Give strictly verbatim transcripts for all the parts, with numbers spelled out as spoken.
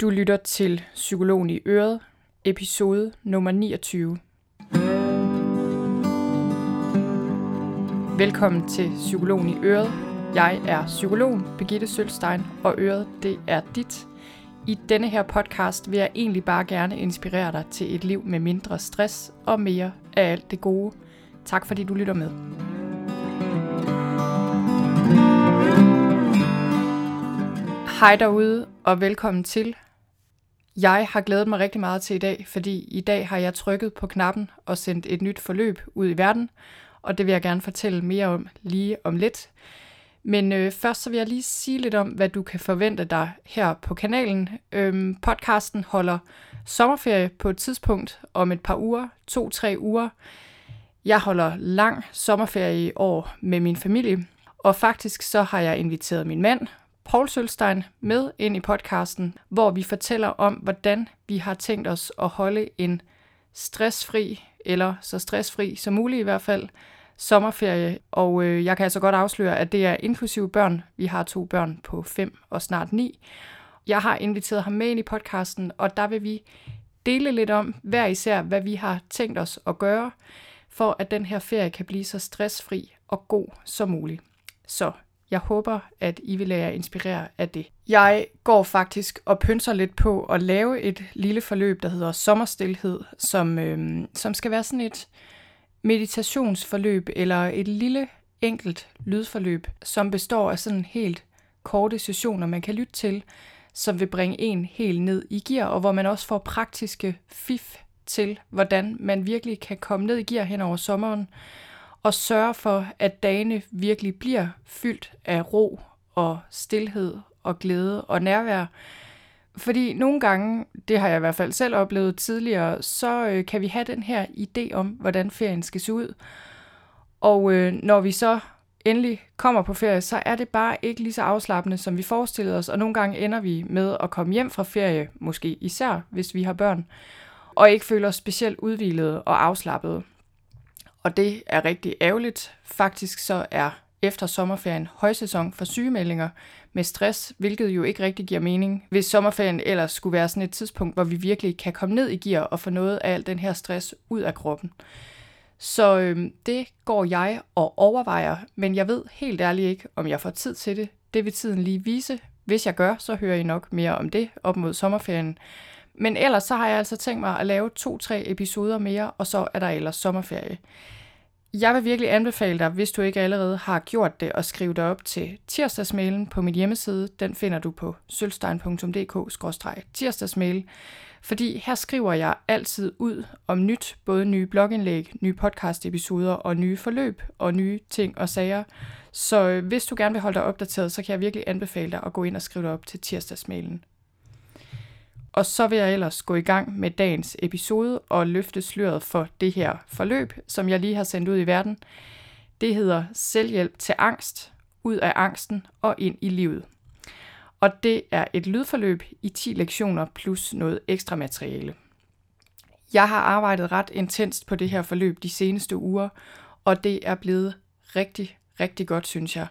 Du lytter til Psykologen i Øret, episode nummer niogtyve. Velkommen til Psykologen i Øret. Jeg er psykologen Birgitte Sølstein, og Øret, det er dit. I denne her podcast vil jeg egentlig bare gerne inspirere dig til et liv med mindre stress og mere af alt det gode. Tak fordi du lytter med. Hej derude, og velkommen til. Jeg har glædet mig rigtig meget til i dag, fordi i dag har jeg trykket på knappen og sendt et nyt forløb ud i verden, og det vil jeg gerne fortælle mere om lige om lidt. Men øh, først så vil jeg lige sige lidt om, hvad du kan forvente dig her på kanalen. Øhm, podcasten holder sommerferie på et tidspunkt om et par uger, to-tre uger. Jeg holder lang sommerferie i år med min familie, og faktisk så har jeg inviteret min mand, Poul Sølstein, med ind i podcasten, hvor vi fortæller om, hvordan vi har tænkt os at holde en stressfri, eller så stressfri som muligt i hvert fald, sommerferie. Og øh, jeg kan altså godt afsløre, at det er inklusive børn. Vi har to børn på fem og snart ni. Jeg har inviteret ham med ind i podcasten, og der vil vi dele lidt om hver især, hvad vi har tænkt os at gøre, for at den her ferie kan blive så stressfri og god som muligt. Så jeg håber, at I vil lade jer inspirere af det. Jeg går faktisk og pynser lidt på at lave et lille forløb, der hedder Sommerstilhed, som, øh, som skal være sådan et meditationsforløb eller et lille enkelt lydforløb, som består af sådan helt korte sessioner, man kan lytte til, som vil bringe en helt ned i gear, og hvor man også får praktiske fif til, hvordan man virkelig kan komme ned i gear hen over sommeren, og sørge for, at dagene virkelig bliver fyldt af ro og stilhed og glæde og nærvær. Fordi nogle gange, det har jeg i hvert fald selv oplevet tidligere, så kan vi have den her idé om, hvordan ferien skal se ud. Og øh, når vi så endelig kommer på ferie, så er det bare ikke lige så afslappende, som vi forestillede os. Og nogle gange ender vi med at komme hjem fra ferie, måske især hvis vi har børn, og ikke føler os specielt udhvilede og afslappede. Og det er rigtig ærgerligt. Faktisk så er efter sommerferien højsæson for sygemeldinger med stress, hvilket jo ikke rigtig giver mening, hvis sommerferien ellers skulle være sådan et tidspunkt, hvor vi virkelig kan komme ned i gear og få noget af al den her stress ud af kroppen. Så øhm, det går jeg og overvejer, men jeg ved helt ærligt ikke, om jeg får tid til det. Det vil tiden lige vise. Hvis jeg gør, så hører I nok mere om det op mod sommerferien. Men ellers så har jeg altså tænkt mig at lave to-tre episoder mere, og så er der ellers sommerferie. Jeg vil virkelig anbefale dig, hvis du ikke allerede har gjort det, at skrive dig op til tirsdagsmailen på min hjemmeside. Den finder du på sølstein punktum d k skråstreg tirsdagsmail. Fordi her skriver jeg altid ud om nyt, både nye blogindlæg, nye podcastepisoder og nye forløb og nye ting og sager. Så hvis du gerne vil holde dig opdateret, så kan jeg virkelig anbefale dig at gå ind og skrive dig op til tirsdagsmailen. Og så vil jeg ellers gå i gang med dagens episode og løfte sløret for det her forløb, som jeg lige har sendt ud i verden. Det hedder Selvhjælp til angst, ud af angsten og ind i livet. Og det er et lydforløb i ti lektioner plus noget ekstra materiale. Jeg har arbejdet ret intenst på det her forløb de seneste uger, og det er blevet rigtig, rigtig godt, synes jeg.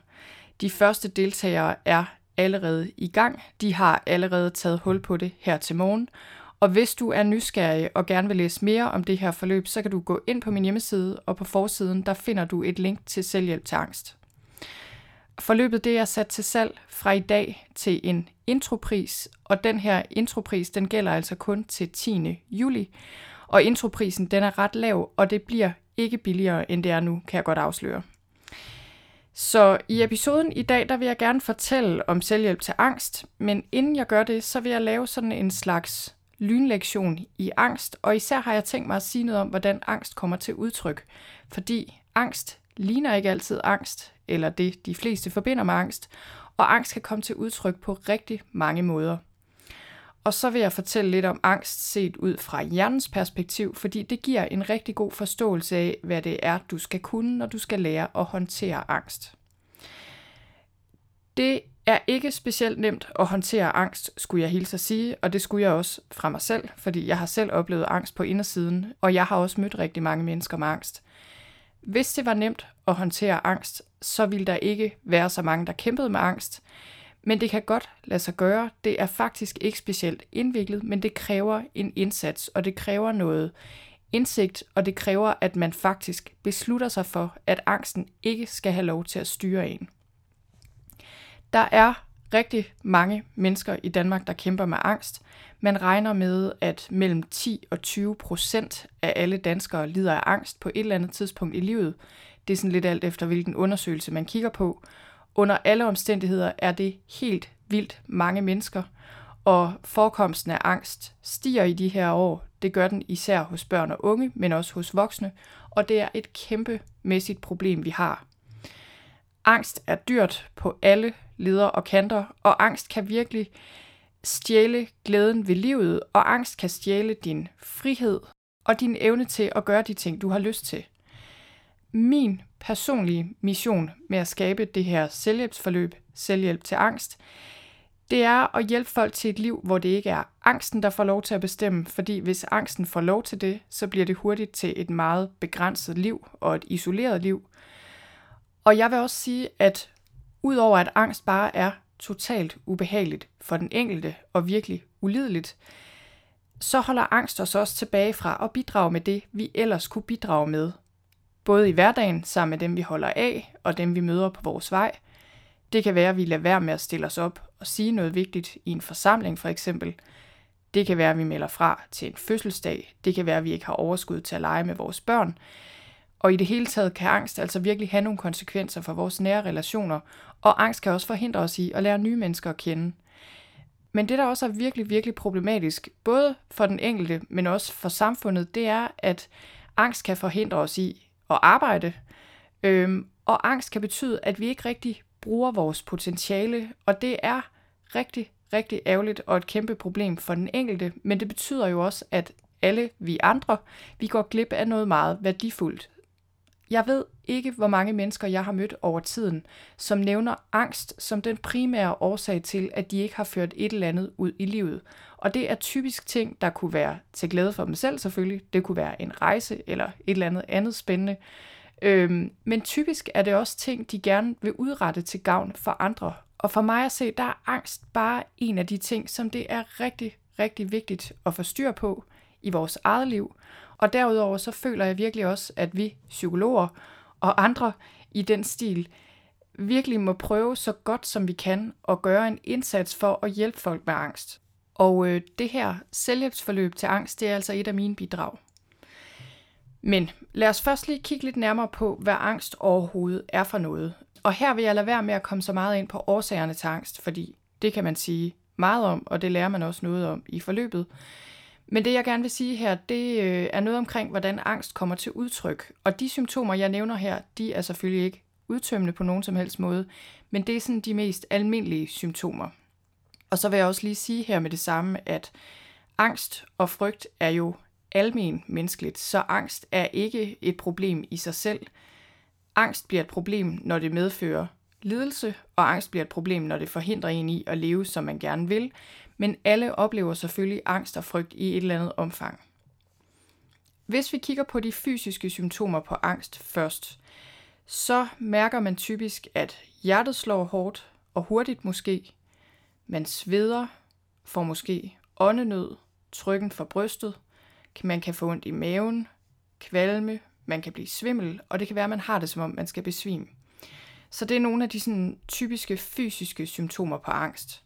De første deltagere er allerede i gang. De har allerede taget hul på det her til morgen. Og hvis du er nysgerrig og gerne vil læse mere om det her forløb, så kan du gå ind på min hjemmeside, og på forsiden der finder du et link til Selvhjælp til angst. Forløbet det er sat til salg fra i dag til en intropris, og den her intropris den gælder altså kun til tiende juli. Og introprisen den er ret lav, og det bliver ikke billigere end det er nu, kan jeg godt afsløre. Så i episoden i dag, der vil jeg gerne fortælle om selvhjælp til angst, men inden jeg gør det, så vil jeg lave sådan en slags lynlektion i angst, og især har jeg tænkt mig at sige noget om, hvordan angst kommer til udtryk, fordi angst ligner ikke altid angst, eller det de fleste forbinder med angst, og angst kan komme til udtryk på rigtig mange måder. Og så vil jeg fortælle lidt om angst set ud fra hjernens perspektiv, fordi det giver en rigtig god forståelse af, hvad det er, du skal kunne, når du skal lære at håndtere angst. Det er ikke specielt nemt at håndtere angst, skulle jeg hilse at sige, og det skulle jeg også fra mig selv, fordi jeg har selv oplevet angst på indersiden, og jeg har også mødt rigtig mange mennesker med angst. Hvis det var nemt at håndtere angst, så ville der ikke være så mange, der kæmpede med angst, Men det kan godt lade sig gøre. Det er faktisk ikke specielt indviklet, men det kræver en indsats, og det kræver noget indsigt, og det kræver, at man faktisk beslutter sig for, at angsten ikke skal have lov til at styre en. Der er rigtig mange mennesker i Danmark, der kæmper med angst. Man regner med, at mellem ti og tyve procent af alle danskere lider af angst på et eller andet tidspunkt i livet. Det er sådan lidt alt efter, hvilken undersøgelse man kigger på. Under alle omstændigheder er det helt vildt mange mennesker, og forekomsten af angst stiger i de her år. Det gør den især hos børn og unge, men også hos voksne, og det er et kæmpemæssigt problem, vi har. Angst er dyrt på alle leder og kanter, og angst kan virkelig stjæle glæden ved livet, og angst kan stjæle din frihed og din evne til at gøre de ting, du har lyst til. Min personlige mission med at skabe det her selvhjælpsforløb, selvhjælp til angst, det er at hjælpe folk til et liv, hvor det ikke er angsten, der får lov til at bestemme, fordi hvis angsten får lov til det, så bliver det hurtigt til et meget begrænset liv og et isoleret liv. Og jeg vil også sige, at udover at angst bare er totalt ubehageligt for den enkelte og virkelig ulideligt, så holder angst os også tilbage fra at bidrage med det, vi ellers kunne bidrage med. Både i hverdagen sammen med dem, vi holder af, og dem, vi møder på vores vej. Det kan være, at vi lader være med at stille os op og sige noget vigtigt i en forsamling for eksempel. Det kan være, at vi melder fra til en fødselsdag. Det kan være, at vi ikke har overskud til at lege med vores børn. Og i det hele taget kan angst altså virkelig have nogle konsekvenser for vores nære relationer, og angst kan også forhindre os i at lære nye mennesker at kende. Men det, der også er virkelig, virkelig problematisk, både for den enkelte, men også for samfundet, det er, at angst kan forhindre os i at arbejde, øhm, og angst kan betyde, at vi ikke rigtig bruger vores potentiale, og det er rigtig, rigtig ærgerligt og et kæmpe problem for den enkelte, men det betyder jo også, at alle vi andre, vi går glip af noget meget værdifuldt. Jeg ved ikke, hvor mange mennesker jeg har mødt over tiden, som nævner angst som den primære årsag til, at de ikke har ført et eller andet ud i livet. Og det er typisk ting, der kunne være til glæde for dem selv selvfølgelig. Det kunne være en rejse eller et eller andet andet spændende. Øhm, men typisk er det også ting, de gerne vil udrette til gavn for andre. Og for mig at se, der er angst bare en af de ting, som det er rigtig, rigtig vigtigt at få styr på i vores eget liv. Og derudover så føler jeg virkelig også, at vi psykologer og andre i den stil virkelig må prøve så godt som vi kan at gøre en indsats for at hjælpe folk med angst. Og øh, det her selvhjælpsforløb til angst, det er altså et af mine bidrag. Men lad os først lige kigge lidt nærmere på, hvad angst overhovedet er for noget. Og her vil jeg lade være med at komme så meget ind på årsagerne til angst, fordi det kan man sige meget om, og det lærer man også noget om i forløbet. Men det, jeg gerne vil sige her, det er noget omkring, hvordan angst kommer til udtryk. Og de symptomer, jeg nævner her, de er selvfølgelig ikke udtømmende på nogen som helst måde, men det er sådan de mest almindelige symptomer. Og så vil jeg også lige sige her med det samme, at angst og frygt er jo almen menneskeligt, så angst er ikke et problem i sig selv. Angst bliver et problem, når det medfører lidelse, og angst bliver et problem, når det forhindrer en i at leve, som man gerne vil. Men alle oplever selvfølgelig angst og frygt i et eller andet omfang. Hvis vi kigger på de fysiske symptomer på angst først, så mærker man typisk, at hjertet slår hårdt og hurtigt måske. Man sveder, får måske åndenød, trykken fra brystet, man kan få ondt i maven, kvalme, man kan blive svimmel, og det kan være, at man har det, som om man skal besvime. Så det er nogle af de sådan, typiske fysiske symptomer på angst.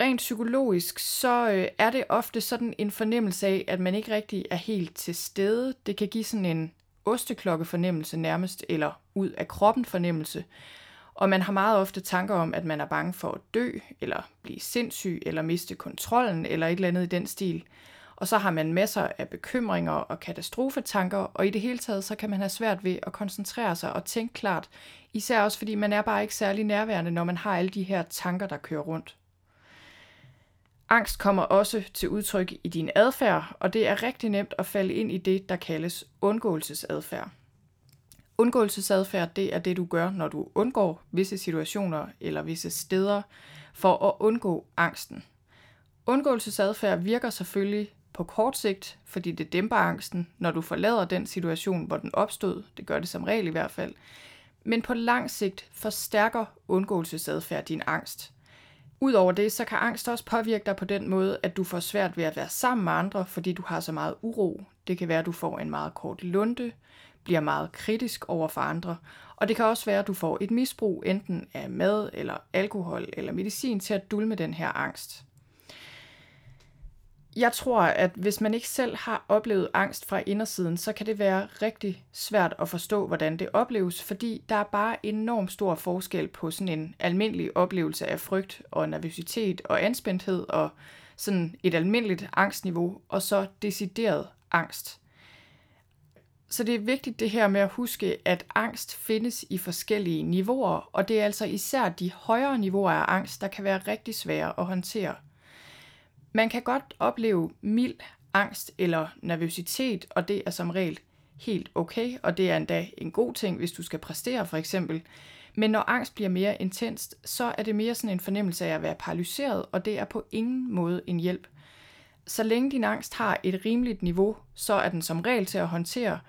Rent psykologisk, så er det ofte sådan en fornemmelse af, at man ikke rigtig er helt til stede. Det kan give sådan en osteklokkefornemmelse nærmest, eller ud af kroppen fornemmelse. Og man har meget ofte tanker om, at man er bange for at dø, eller blive sindssyg, eller miste kontrollen, eller et eller andet i den stil. Og så har man masser af bekymringer og katastrofetanker, og i det hele taget, så kan man have svært ved at koncentrere sig og tænke klart. Især også, fordi man er bare ikke særlig nærværende, når man har alle de her tanker, der kører rundt. Angst kommer også til udtryk i din adfærd, og det er rigtig nemt at falde ind i det, der kaldes undgåelsesadfærd. Undgåelsesadfærd, det er det, du gør, når du undgår visse situationer eller visse steder for at undgå angsten. Undgåelsesadfærd virker selvfølgelig på kort sigt, fordi det dæmper angsten, når du forlader den situation, hvor den opstod. Det gør det som regel i hvert fald. Men på lang sigt forstærker undgåelsesadfærd din angst. Udover det, så kan angst også påvirke dig på den måde, at du får svært ved at være sammen med andre, fordi du har så meget uro. Det kan være, at du får en meget kort lunte, bliver meget kritisk over for andre, og det kan også være, at du får et misbrug enten af mad eller alkohol eller medicin til at dulme den her angst. Jeg tror, at hvis man ikke selv har oplevet angst fra indersiden, så kan det være rigtig svært at forstå, hvordan det opleves, fordi der er bare enormt stor forskel på sådan en almindelig oplevelse af frygt og nervøsitet og anspændthed og sådan et almindeligt angstniveau, og så decideret angst. Så det er vigtigt det her med at huske, at angst findes i forskellige niveauer, og det er altså især de højere niveauer af angst, der kan være rigtig svære at håndtere. Man kan godt opleve mild angst eller nervøsitet, og det er som regel helt okay, og det er endda en god ting, hvis du skal præstere for eksempel. Men når angst bliver mere intenst, så er det mere sådan en fornemmelse af at være paralyseret, og det er på ingen måde en hjælp. Så længe din angst har et rimeligt niveau, så er den som regel til at håndtere.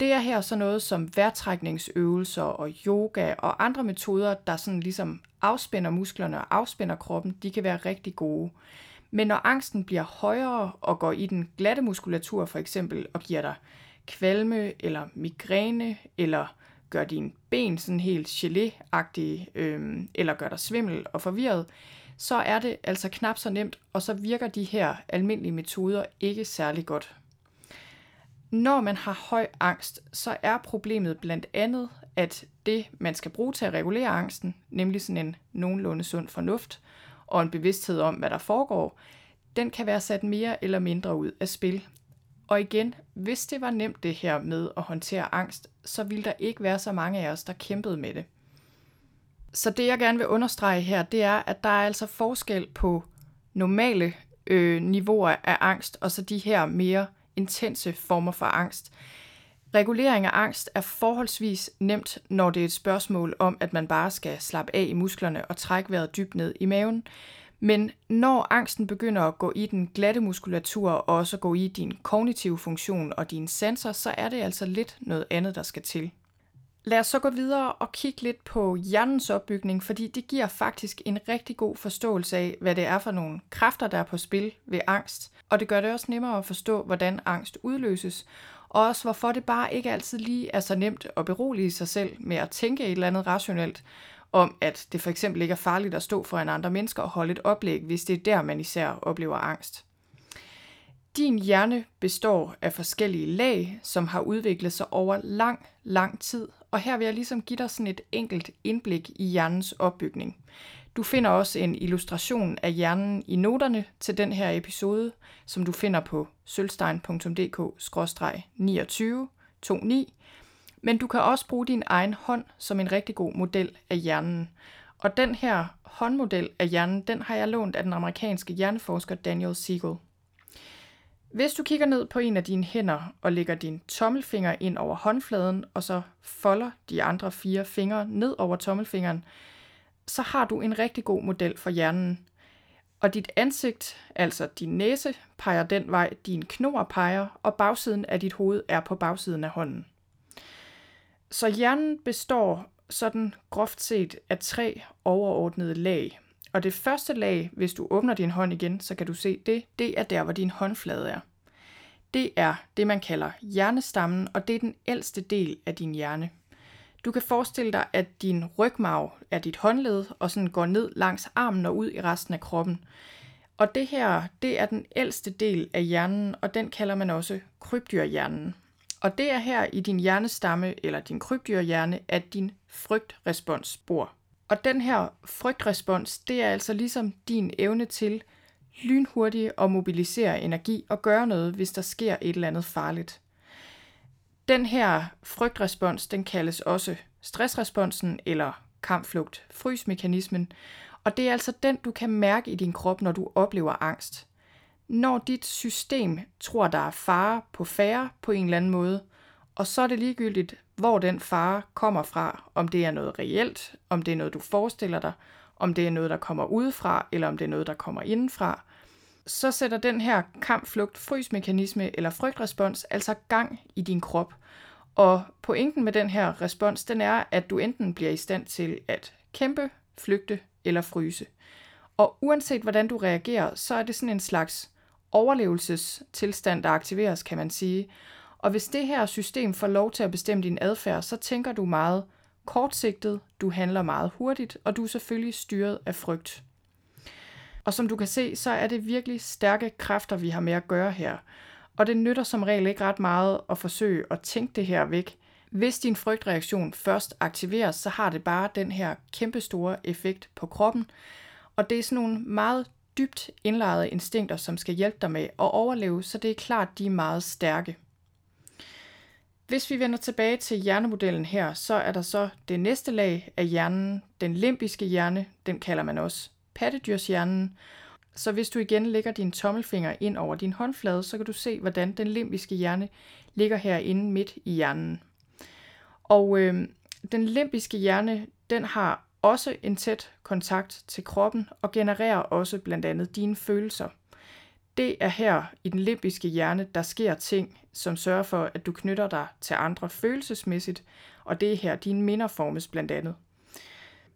Det er her så noget som vejrtrækningsøvelser og yoga og andre metoder, der sådan ligesom afspænder musklerne og afspænder kroppen, de kan være rigtig gode. Men når angsten bliver højere og går i den glatte muskulatur for eksempel og giver dig kvalme eller migræne eller gør dine ben sådan helt gelé-agtige øh, eller gør dig svimmel og forvirret, så er det altså knap så nemt, og så virker de her almindelige metoder ikke særlig godt. Når man har høj angst, så er problemet blandt andet, at det man skal bruge til at regulere angsten, nemlig sådan en nogenlunde sund fornuft, og en bevidsthed om, hvad der foregår, den kan være sat mere eller mindre ud af spil. Og igen, hvis det var nemt det her med at håndtere angst, så ville der ikke være så mange af os, der kæmpede med det. Så det, jeg gerne vil understrege her, det er, at der er altså forskel på normale øh, niveauer af angst, og så de her mere intense former for angst. Regulering af angst er forholdsvis nemt, når det er et spørgsmål om, at man bare skal slappe af i musklerne og trække vejret dybt ned i maven. Men når angsten begynder at gå i den glatte muskulatur og også gå i din kognitive funktion og dine sensorer, så er det altså lidt noget andet, der skal til. Lad os så gå videre og kigge lidt på hjernens opbygning, fordi det giver faktisk en rigtig god forståelse af, hvad det er for nogle kræfter, der er på spil ved angst. Og det gør det også nemmere at forstå, hvordan angst udløses, og også hvorfor det bare ikke altid lige er så nemt at berolige sig selv med at tænke et eller andet rationelt, om at det for eksempel ikke er farligt at stå foran andre mennesker og holde et oplæg, hvis det er der, man især oplever angst. Din hjerne består af forskellige lag, som har udviklet sig over lang, lang tid, og her vil jeg ligesom give dig sådan et enkelt indblik i hjernens opbygning. Du finder også en illustration af hjernen i noterne til den her episode, som du finder på sølstein punktum d k skråstreg to ni to ni, men du kan også bruge din egen hånd som en rigtig god model af hjernen. Og den her håndmodel af hjernen, den har jeg lånt af den amerikanske hjerneforsker Daniel Siegel. Hvis du kigger ned på en af dine hænder og lægger din tommelfinger ind over håndfladen, og så folder de andre fire fingre ned over tommelfingeren, så har du en rigtig god model for hjernen. Og dit ansigt, altså din næse, peger den vej, din knor peger, og bagsiden af dit hoved er på bagsiden af hånden. Så hjernen består sådan groft set af tre overordnede lag. Og det første lag, hvis du åbner din hånd igen, så kan du se det, det er der, hvor din håndflade er. Det er det, man kalder hjernestammen, og det er den ældste del af din hjerne. Du kan forestille dig, at din rygmarv er dit håndled, og sådan går ned langs armen og ud i resten af kroppen. Og det her, det er den ældste del af hjernen, og den kalder man også krybdyrhjernen. Og det er her i din hjernestamme, eller din krybdyrhjerne, at din frygtrespons bor. Og den her frygtrespons, det er altså ligesom din evne til lynhurtigt at mobilisere energi og gøre noget, hvis der sker et eller andet farligt. Den her frygtrespons, den kaldes også stressresponsen eller kampflugt-frysmekanismen, og det er altså den, du kan mærke i din krop, når du oplever angst. Når dit system tror, der er fare på færre på en eller anden måde, og så er det ligegyldigt, hvor den fare kommer fra, om det er noget reelt, om det er noget, du forestiller dig, om det er noget, der kommer udefra, eller om det er noget, der kommer indenfra, så sætter den her kampflugt-frysmekanisme eller frygtrespons altså gang i din krop. Og pointen med den her respons, den er, at du enten bliver i stand til at kæmpe, flygte eller fryse. Og uanset hvordan du reagerer, så er det sådan en slags overlevelsestilstand, der aktiveres, kan man sige. Og hvis det her system får lov til at bestemme din adfærd, så tænker du meget kortsigtet, du handler meget hurtigt, og du er selvfølgelig styret af frygt. Og som du kan se, så er det virkelig stærke kræfter, vi har med at gøre her. Og det nytter som regel ikke ret meget at forsøge at tænke det her væk. Hvis din frygtreaktion først aktiveres, så har det bare den her kæmpestore effekt på kroppen. Og det er sådan nogle meget dybt indlejrede instinkter, som skal hjælpe dig med at overleve, så det er klart, de er meget stærke. Hvis vi vender tilbage til hjernemodellen her, så er der så det næste lag af hjernen, den limbiske hjerne, den kalder man også pattedyrshjernen. Så hvis du igen lægger dine tommelfinger ind over din håndflade, så kan du se, hvordan den limbiske hjerne ligger herinde midt i hjernen. Og øh, den limbiske hjerne, den har også en tæt kontakt til kroppen og genererer også blandt andet dine følelser. Det er her i den limbiske hjerne, der sker ting, som sørger for, at du knytter dig til andre følelsesmæssigt, og det er her dine minder formes blandt andet.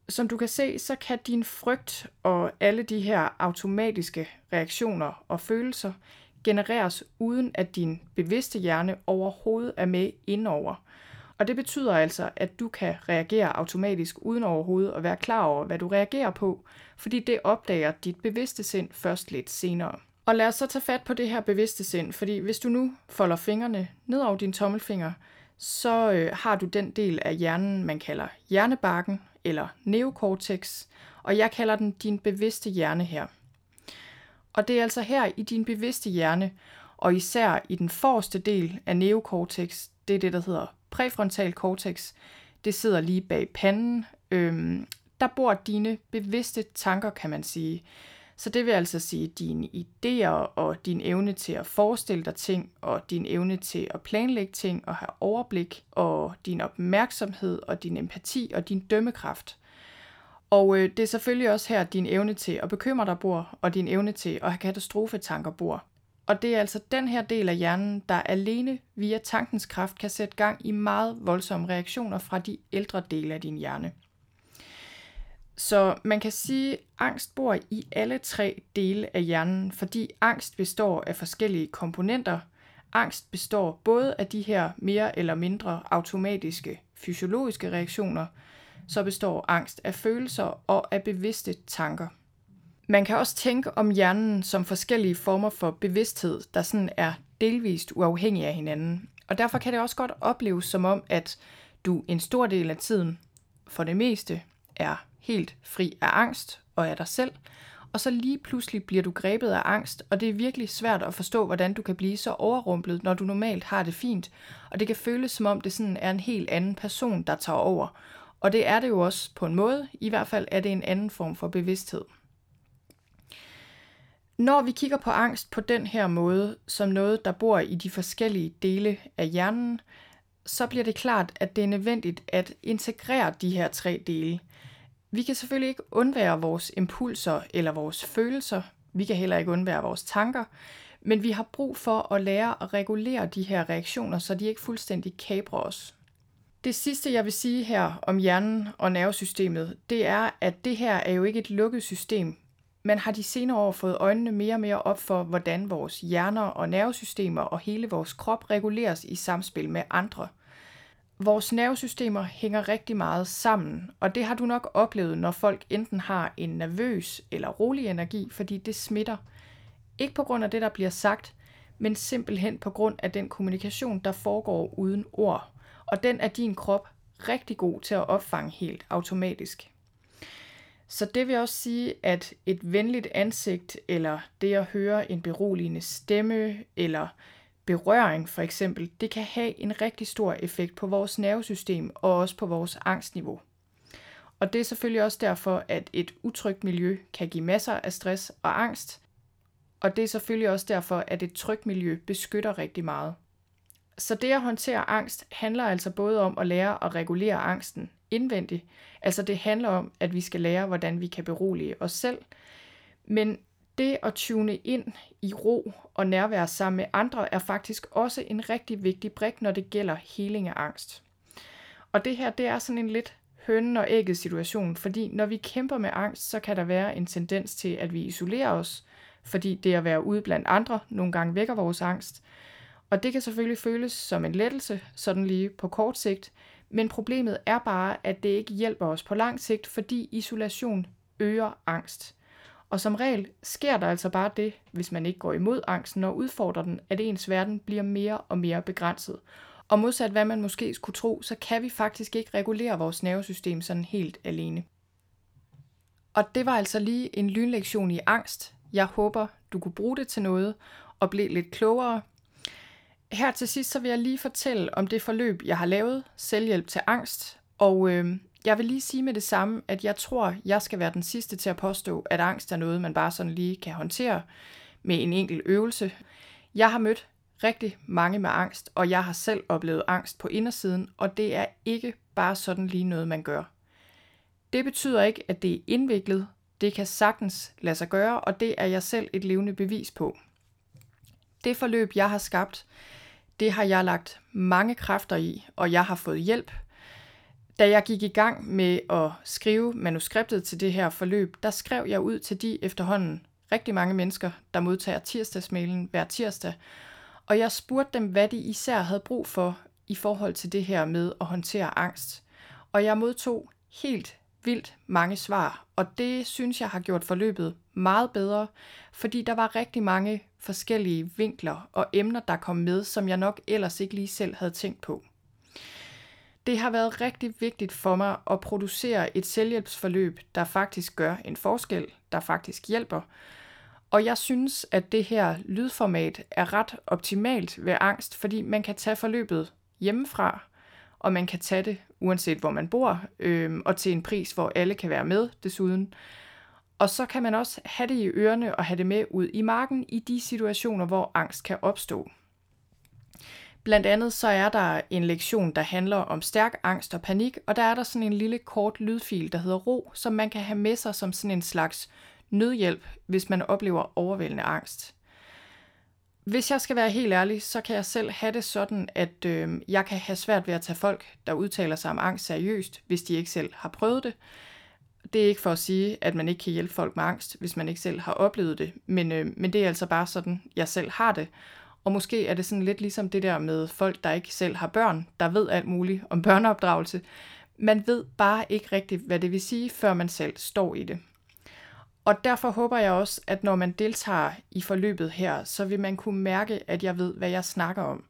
Som du kan se, så kan din frygt og alle de her automatiske reaktioner og følelser genereres uden at din bevidste hjerne overhovedet er med indover. Og det betyder altså, at du kan reagere automatisk uden overhovedet at være klar over, hvad du reagerer på, fordi det opdager dit bevidste sind først lidt senere. Og lad os så tage fat på det her bevidste sind, fordi hvis du nu folder fingrene ned over dine tommelfinger, så øh, har du den del af hjernen, man kalder hjernebarken eller neokortex, og jeg kalder den din bevidste hjerne her. Og det er altså her i din bevidste hjerne, og især i den forreste del af neokortex, det er det, der hedder præfrontal cortex, det sidder lige bag panden, øhm, der bor dine bevidste tanker, kan man sige. Så det vil altså sige dine idéer og din evne til at forestille dig ting, og din evne til at planlægge ting og have overblik, og din opmærksomhed og din empati og din dømmekraft. Og øh, det er selvfølgelig også her, din evne til at bekymre dig bor, og din evne til at have katastrofetanker bor. Og det er altså den her del af hjernen, der alene via tankens kraft kan sætte gang i meget voldsomme reaktioner fra de ældre dele af din hjerne. Så man kan sige, at angst bor i alle tre dele af hjernen, fordi angst består af forskellige komponenter. Angst består både af de her mere eller mindre automatiske fysiologiske reaktioner, så består angst af følelser og af bevidste tanker. Man kan også tænke om hjernen som forskellige former for bevidsthed, der sådan er delvist uafhængige af hinanden. Og derfor kan det også godt opleves som om, at du en stor del af tiden for det meste er helt fri af angst og af dig selv, og så lige pludselig bliver du grebet af angst, og det er virkelig svært at forstå, hvordan du kan blive så overrumplet, når du normalt har det fint, og det kan føles som om det sådan er en helt anden person, der tager over. Og det er det jo også på en måde, i hvert fald er det en anden form for bevidsthed. Når vi kigger på angst på den her måde, som noget, der bor i de forskellige dele af hjernen, så bliver det klart, at det er nødvendigt at integrere de her tre dele. Vi kan selvfølgelig ikke undvære vores impulser eller vores følelser, vi kan heller ikke undvære vores tanker, men vi har brug for at lære at regulere de her reaktioner, så de ikke fuldstændig kaprer os. Det sidste, jeg vil sige her om hjernen og nervesystemet, det er, at det her er jo ikke et lukket system. Man har de senere år fået øjnene mere og mere op for, hvordan vores hjerner og nervesystemer og hele vores krop reguleres i samspil med andre. Vores nervesystemer hænger rigtig meget sammen, og det har du nok oplevet, når folk enten har en nervøs eller rolig energi, fordi det smitter. Ikke på grund af det, der bliver sagt, men simpelthen på grund af den kommunikation, der foregår uden ord. Og den er din krop rigtig god til at opfange helt automatisk. Så det vil også sige, at et venligt ansigt, eller det at høre en beroligende stemme, eller berøring for eksempel, det kan have en rigtig stor effekt på vores nervesystem og også på vores angstniveau. Og det er selvfølgelig også derfor, at et utrygt miljø kan give masser af stress og angst, og det er selvfølgelig også derfor, at et trygt miljø beskytter rigtig meget. Så det at håndtere angst handler altså både om at lære at regulere angsten indvendigt, altså det handler om, at vi skal lære, hvordan vi kan berolige os selv, men det at tune ind i ro og nærvær sammen med andre er faktisk også en rigtig vigtig brik, når det gælder heling af angst. Og det her, det er sådan en lidt hønen og ægget situation, fordi når vi kæmper med angst, så kan der være en tendens til, at vi isolerer os, fordi det at være ude blandt andre nogle gange vækker vores angst. Og det kan selvfølgelig føles som en lettelse, sådan lige på kort sigt, men problemet er bare, at det ikke hjælper os på lang sigt, fordi isolation øger angst. Og som regel sker der altså bare det, hvis man ikke går imod angsten og udfordrer den, at ens verden bliver mere og mere begrænset. Og modsat hvad man måske skulle tro, så kan vi faktisk ikke regulere vores nervesystem sådan helt alene. Og det var altså lige en lynlektion i angst. Jeg håber, du kunne bruge det til noget og blive lidt klogere. Her til sidst så vil jeg lige fortælle om det forløb, jeg har lavet, Selvhjælp til angst. Og øh, jeg vil lige sige med det samme, at jeg tror, jeg skal være den sidste til at påstå, at angst er noget, man bare sådan lige kan håndtere med en enkelt øvelse. Jeg har mødt rigtig mange med angst, og jeg har selv oplevet angst på indersiden, og det er ikke bare sådan lige noget, man gør. Det betyder ikke, at det er indviklet. Det kan sagtens lade sig gøre, og det er jeg selv et levende bevis på. Det forløb, jeg har skabt, det har jeg lagt mange kræfter i, og jeg har fået hjælp. Da jeg gik i gang med at skrive manuskriptet til det her forløb, der skrev jeg ud til de efterhånden rigtig mange mennesker, der modtager tirsdagsmailen hver tirsdag, og jeg spurgte dem, hvad de især havde brug for i forhold til det her med at håndtere angst. Og jeg modtog helt vildt mange svar, og det synes jeg har gjort forløbet meget bedre, fordi der var rigtig mange forskellige vinkler og emner, der kom med, som jeg nok ellers ikke lige selv havde tænkt på. Det har været rigtig vigtigt for mig at producere et selvhjælpsforløb, der faktisk gør en forskel, der faktisk hjælper. Og jeg synes, at det her lydformat er ret optimalt ved angst, fordi man kan tage forløbet hjemmefra, og man kan tage det uanset hvor man bor, øh, og til en pris, hvor alle kan være med desuden. Og så kan man også have det i ørerne og have det med ud i marken i de situationer, hvor angst kan opstå. Blandt andet så er der en lektion, der handler om stærk angst og panik, og der er der sådan en lille kort lydfil, der hedder ro, som man kan have med sig som sådan en slags nødhjælp, hvis man oplever overvældende angst. Hvis jeg skal være helt ærlig, så kan jeg selv have det sådan, at øh, jeg kan have svært ved at tage folk, der udtaler sig om angst seriøst, hvis de ikke selv har prøvet det. Det er ikke for at sige, at man ikke kan hjælpe folk med angst, hvis man ikke selv har oplevet det, men, øh, men det er altså bare sådan, jeg selv har det. Og måske er det sådan lidt ligesom det der med folk, der ikke selv har børn, der ved alt muligt om børneopdragelse. Man ved bare ikke rigtigt, hvad det vil sige, før man selv står i det. Og derfor håber jeg også, at når man deltager i forløbet her, så vil man kunne mærke, at jeg ved, hvad jeg snakker om.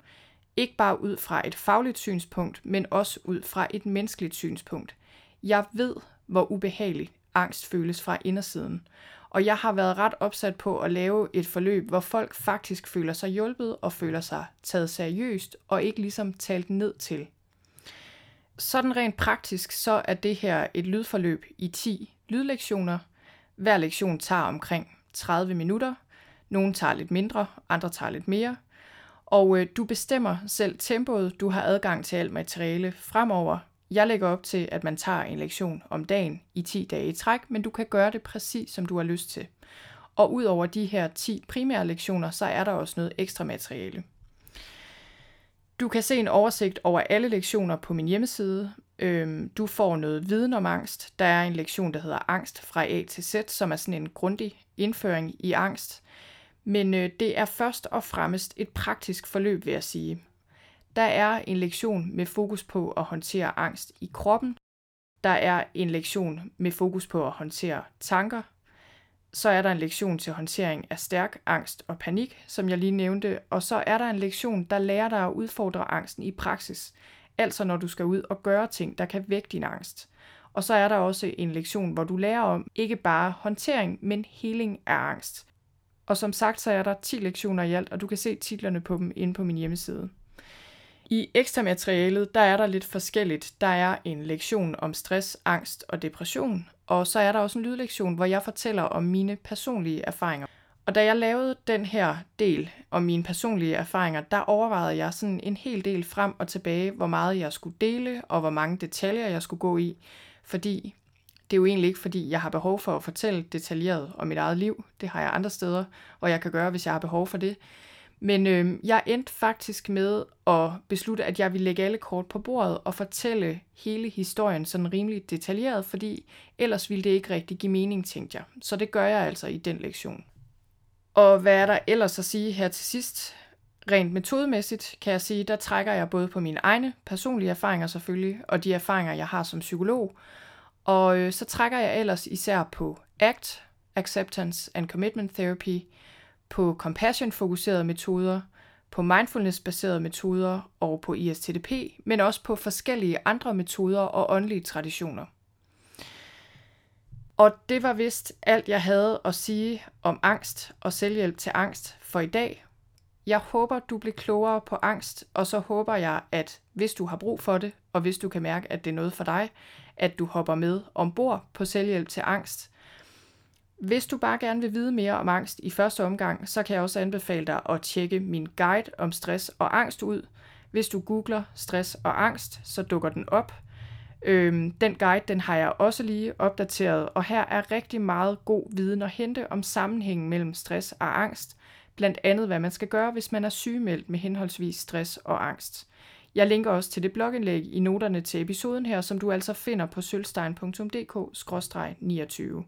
Ikke bare ud fra et fagligt synspunkt, men også ud fra et menneskeligt synspunkt. Jeg ved, hvor ubehagelig angst føles fra indersiden. Og jeg har været ret opsat på at lave et forløb, hvor folk faktisk føler sig hjulpet og føler sig taget seriøst og ikke ligesom talt ned til. Sådan rent praktisk, så er det her et lydforløb i ti lydlektioner. Hver lektion tager omkring tredive minutter. Nogle tager lidt mindre, andre tager lidt mere. Og øh, du bestemmer selv tempoet. Du har adgang til alt materiale fremover. Jeg lægger op til, at man tager en lektion om dagen i ti dage i træk, men du kan gøre det præcis, som du har lyst til. Og ud over de her ti primære lektioner, så er der også noget ekstra materiale. Du kan se en oversigt over alle lektioner på min hjemmeside. Du får noget viden om angst. Der er en lektion, der hedder Angst fra A til Z, som er sådan en grundig indføring i angst. Men det er først og fremmest et praktisk forløb, vil jeg sige. Der er en lektion med fokus på at håndtere angst i kroppen. Der er en lektion med fokus på at håndtere tanker. Så er der en lektion til håndtering af stærk angst og panik, som jeg lige nævnte. Og så er der en lektion, der lærer dig at udfordre angsten i praksis. Altså når du skal ud og gøre ting, der kan vække din angst. Og så er der også en lektion, hvor du lærer om ikke bare håndtering, men heling af angst. Og som sagt, så er der ti lektioner i alt, og du kan se titlerne på dem inde på min hjemmeside. I ekstra materialet, der er der lidt forskelligt. Der er en lektion om stress, angst og depression, og så er der også en lydlektion, hvor jeg fortæller om mine personlige erfaringer. Og da jeg lavede den her del om mine personlige erfaringer, der overvejede jeg sådan en hel del frem og tilbage, hvor meget jeg skulle dele og hvor mange detaljer jeg skulle gå i, fordi Det er jo egentlig ikke, fordi jeg har behov for at fortælle detaljeret om mit eget liv. Det har jeg andre steder, og jeg kan gøre, hvis jeg har behov for det. Men øh, jeg endte faktisk med at beslutte, at jeg ville lægge alle kort på bordet og fortælle hele historien sådan rimelig detaljeret, fordi ellers ville det ikke rigtig give mening, tænkte jeg. Så det gør jeg altså i den lektion. Og hvad er der ellers at sige her til sidst? Rent metodemæssigt kan jeg sige, der trækker jeg både på mine egne personlige erfaringer selvfølgelig, og de erfaringer, jeg har som psykolog. Og øh, så trækker jeg ellers især på A C T, Acceptance and Commitment Therapy, på compassion-fokuserede metoder, på mindfulness-baserede metoder og på I S T D P, men også på forskellige andre metoder og åndelige traditioner. Og det var vist alt, jeg havde at sige om angst og selvhjælp til angst for i dag. Jeg håber, du bliver klogere på angst, og så håber jeg, at hvis du har brug for det, og hvis du kan mærke, at det er noget for dig, at du hopper med ombord på selvhjælp til angst. Hvis du bare gerne vil vide mere om angst i første omgang, så kan jeg også anbefale dig at tjekke min guide om stress og angst ud. Hvis du googler stress og angst, så dukker den op. Øhm, den guide den har jeg også lige opdateret, og her er rigtig meget god viden at hente om sammenhængen mellem stress og angst. Blandt andet, hvad man skal gøre, hvis man er sygemeldt med henholdsvis stress og angst. Jeg linker også til det blogindlæg i noterne til episoden her, som du altså finder på sølstein punktum d k skråstreg niogtyve.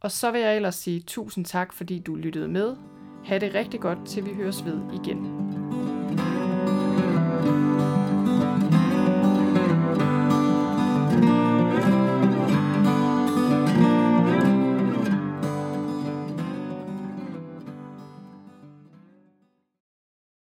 Og så vil jeg ellers sige tusind tak, fordi du lyttede med. Ha' det rigtig godt, til vi høres ved igen.